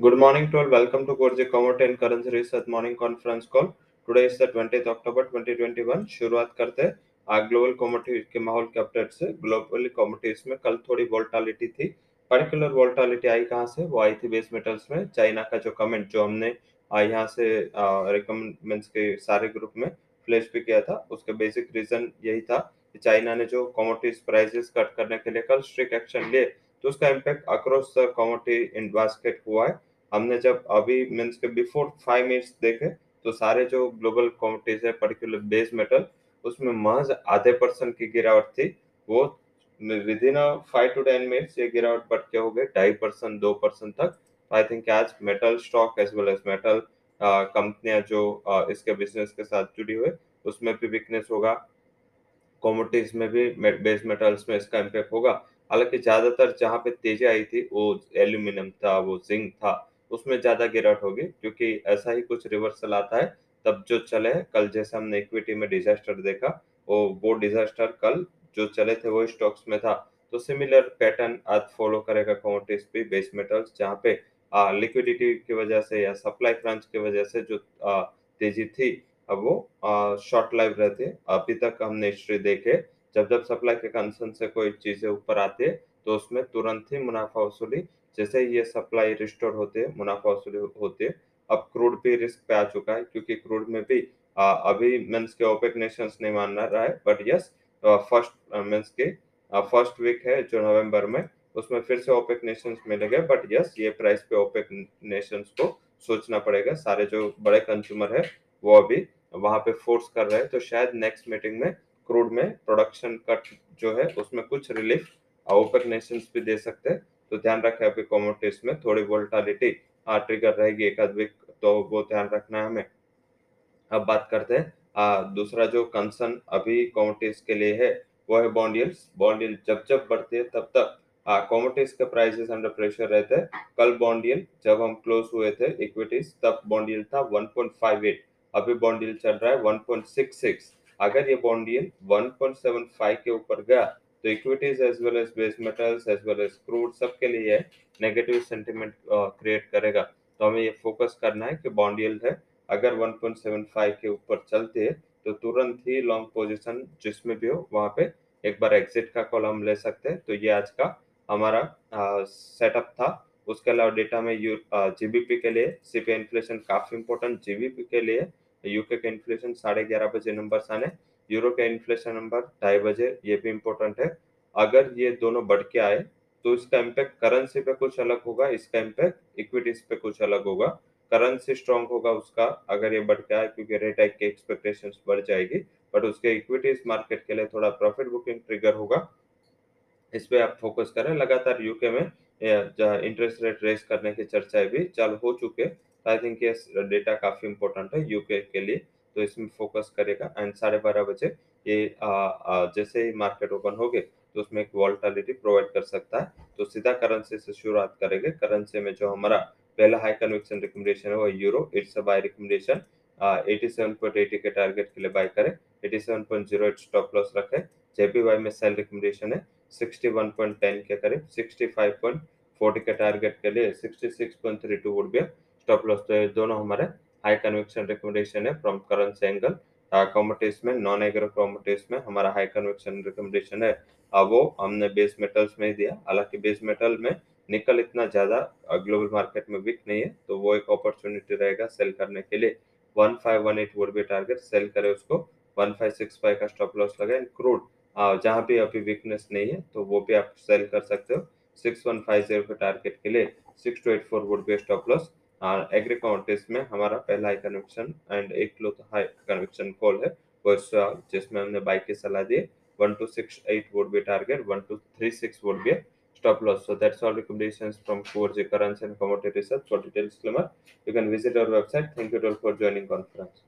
Good morning to all. Welcome to Kodoje Commodity and Currency Research Morning Conference Call. Today is the 20th October 2021. शुरुआत करते हैं आज global commodity के माहौल के अपडेट से। ग्लोबल कमोडिटीज में कल थोड़ी वोलेटिलिटी थी। पर्टिकुलर वोलेटिलिटी आई कहाँ से? वो आई थी बेस मेटल्स में। चाइना का जो कमेंट जो हमने यहाँ से रिकमेंड्स के सारे ग्रुप में फ्लैश भी किया था, उसका बेसिक रीजन यही था कि चाइना ने जो कमोडिटीज प्राइसेस कट करने के लिए कल स्ट्रिक्ट एक्शन लिए, तो उसका impact across the commodity in basket हुआ है। हमने जब अभी मीन्स के बिफोर 5 मिनट्स देखे तो सारे जो ग्लोबल कमोडिटीज है पर्टिकुलर बेस मेटल, उसमें महज आधे % की गिरावट थी। वो विद इन 5 to 10 मिनट्स ये गिरावट बढ़ के हो गए 2.5% तक। आई थिंक आज metal stock as well as metal कंपनियां जो इसके बिजनेस के साथ जुड़ी हुई उसमें भी वीकनेस होगा। कमोडिटीज में भी बेस मेटल्स में इसका इम्पैक्ट होगा। हालांकि ज्यादातर जहाँ पे तेजी आई थी वो एल्यूमिनियम था, वो जिंक था, उसमें ज्यादा गिरावट होगी क्योंकि ऐसा ही कुछ रिवर्सल आता है तब जो चले। कल जैसे हमने इक्विटी में डिजास्टर देखा, वो डिजास्टर कल जो चले थे वो स्टॉक्स में था। तो सिमिलर पैटर्न आज फॉलो करेगा कमोडिटीज पे बेस मेटल्स, जहाँ पे लिक्विडिटी की वजह से या सप्लाई क्रंच की वजह से जो तेजी थी अब वो शॉर्ट लाइफ रहती है। अभी तक हमने हिस्ट्री देखे जब सप्लाई के कंसर्न से कोई चीजें ऊपर आती है तो उसमें तुरंत ही मुनाफा वसूली, जैसे ये सप्लाई रिस्टोर होते हैं मुनाफा वसूली होते हैं। अब क्रूड भी रिस्क पे आ चुका है क्योंकि क्रूड में भी अभी मींस के ओपेक नेशंस नहीं मान रहा है, बट यस फर्स्ट मींस के फर्स्ट वीक है जो नवंबर में, उसमें फिर से ओपेक नेशंस मिलेंगे। बट यस ये प्राइस पे ओपेक नेशंस को सोचना पड़ेगा। सारे जो बड़े कंज्यूमर है वो अभी वहां पे फोर्स कर रहे हैं, तो शायद नेक्स्ट मीटिंग में क्रूड में प्रोडक्शन कट जो है उसमें कुछ रिलीफ ओपेक नेशंस भी दे सकते हैं। तो ध्यान रखें अभी कमोडिटीज में थोड़ी वोलेटिलिटी ट्रिगर रहेगी एक आध वीक, तो वो ध्यान रखना है हमें। अब बात करते हैं दूसरा जो कंसर्न अभी कमोडिटीज के लिए है वो है बॉन्ड यील्ड्स। बॉन्ड यील्ड जब बढ़ती है तब तक कमोडिटीज के प्राइसेस अंडर प्रेशर रहते हैं। कल बॉन्ड यील्ड जब हम क्लोज हुए थे इक्विटीज तब बॉन्ड यील्ड था 1.58, अभी बॉन्ड यील्ड चल रहा है 1.66। अगर ये बॉन्ड यील्ड 1.75 के ऊपर गया तो equities as well as base metals as well as crude सबके लिए नेगेटिव सेंटिमेंट क्रिएट करेगा। तो हमें ये फोकस करना है कि बॉन्ड यील्ड है अगर 1.75 के ऊपर चलती है तो तुरंत ही लॉन्ग पोजीशन जिसमें भी हो वहाँ पे एक बार एग्जिट का कॉल हम ले सकते हैं। तो ये आज का हमारा सेटअप था। उसके अलावा डेटा में जीबीपी के लिए सीपीआई इन्फ्लेशन काफी इंपॉर्टेंट। जीबीपी के लिए यूके के इन्फ्लेशन 11:30 बजे नंबर्स आने, यूरो का इन्फ्लेशन नंबर 2:30 बजे, ये भी इम्पोर्टेंट है। अगर ये दोनों बढ़ के आए तो इसका इम्पैक्ट करेंसी पे कुछ अलग होगा, इसका इम्पैक्ट इक्विटीज पे कुछ अलग होगा। करेंसी स्ट्रांग होगा उसका अगर ये बढ़ के आए, क्योंकि रेट हाइक की एक्सपेक्टेशंस बढ़ जाएगी, बट उसके इक्विटीज मार्केट के लिए थोड़ा प्रॉफिट बुकिंग ट्रिगर होगा। इस पे आप फोकस करें। लगातार यूके में इंटरेस्ट रेट रेस करने की चर्चाएं भी चालू हो चुके। आई थिंक ये डेटा काफी इंपॉर्टेंट है यूके के लिए, तो इसमें फोकस करेगा। एंड 12:30 बजे ये जैसे ही मार्केट ओपन हो गए तो उसमें एक वॉलेटिलिटी प्रोवाइड कर सकता है। तो सीधा करेंसी से शुरुआत करेंगे। करेंसी में जो हमारा पहला हाई कन्विक्शन रिकमेंडेशन है वो euro, it's a buy recommendation. 87.80 के टारगेट के लिए बाय करें, 87.08 स्टॉप लॉस रखें। जेपीवाई में सेल रिकमेंडेशन है 61.10 के करीब, 65.40 के टारगेट के लिए 66.32 वुड बी स्टॉप लॉस। तो ये दोनों हमारे हाई कन्विक्शन रिकमेंडेशन है फ्रॉम करेंसी एंगल। कमोडिटीज में नॉन एग्रो कमोडिटीज में हमारा हाई कन्विक्शन रिकमेंडेशन है वो हमने बेस मेटल्स में ही दिया। हालांकि बेस मेटल में निकल इतना ज्यादा ग्लोबल मार्केट में वीक नहीं है, तो वो एक अपॉर्चुनिटी रहेगा सेल करने के लिए। 1518 वुड बी टारगेट, सेल करें उसको, 1565 का स्टॉप लॉस लगे। एंड क्रूड जहाँ भी अभी वीकनेस नहीं है तो वो भी आप सेल कर सकते हो। 6150 के टारगेट के लिए 6284 would be stop loss. Agri commodities में हमारा पहला हाई कन्विक्शन एंड एक लो हाई कन्विक्शन कॉल है जिसमें हमने बाय की सलाह दी है। 1268 would be target, 1236 would be stop loss. So that's all recommendations from Kodoje Currency and Commodity Research. For details, you can visit our website. Thank you all for joining conference.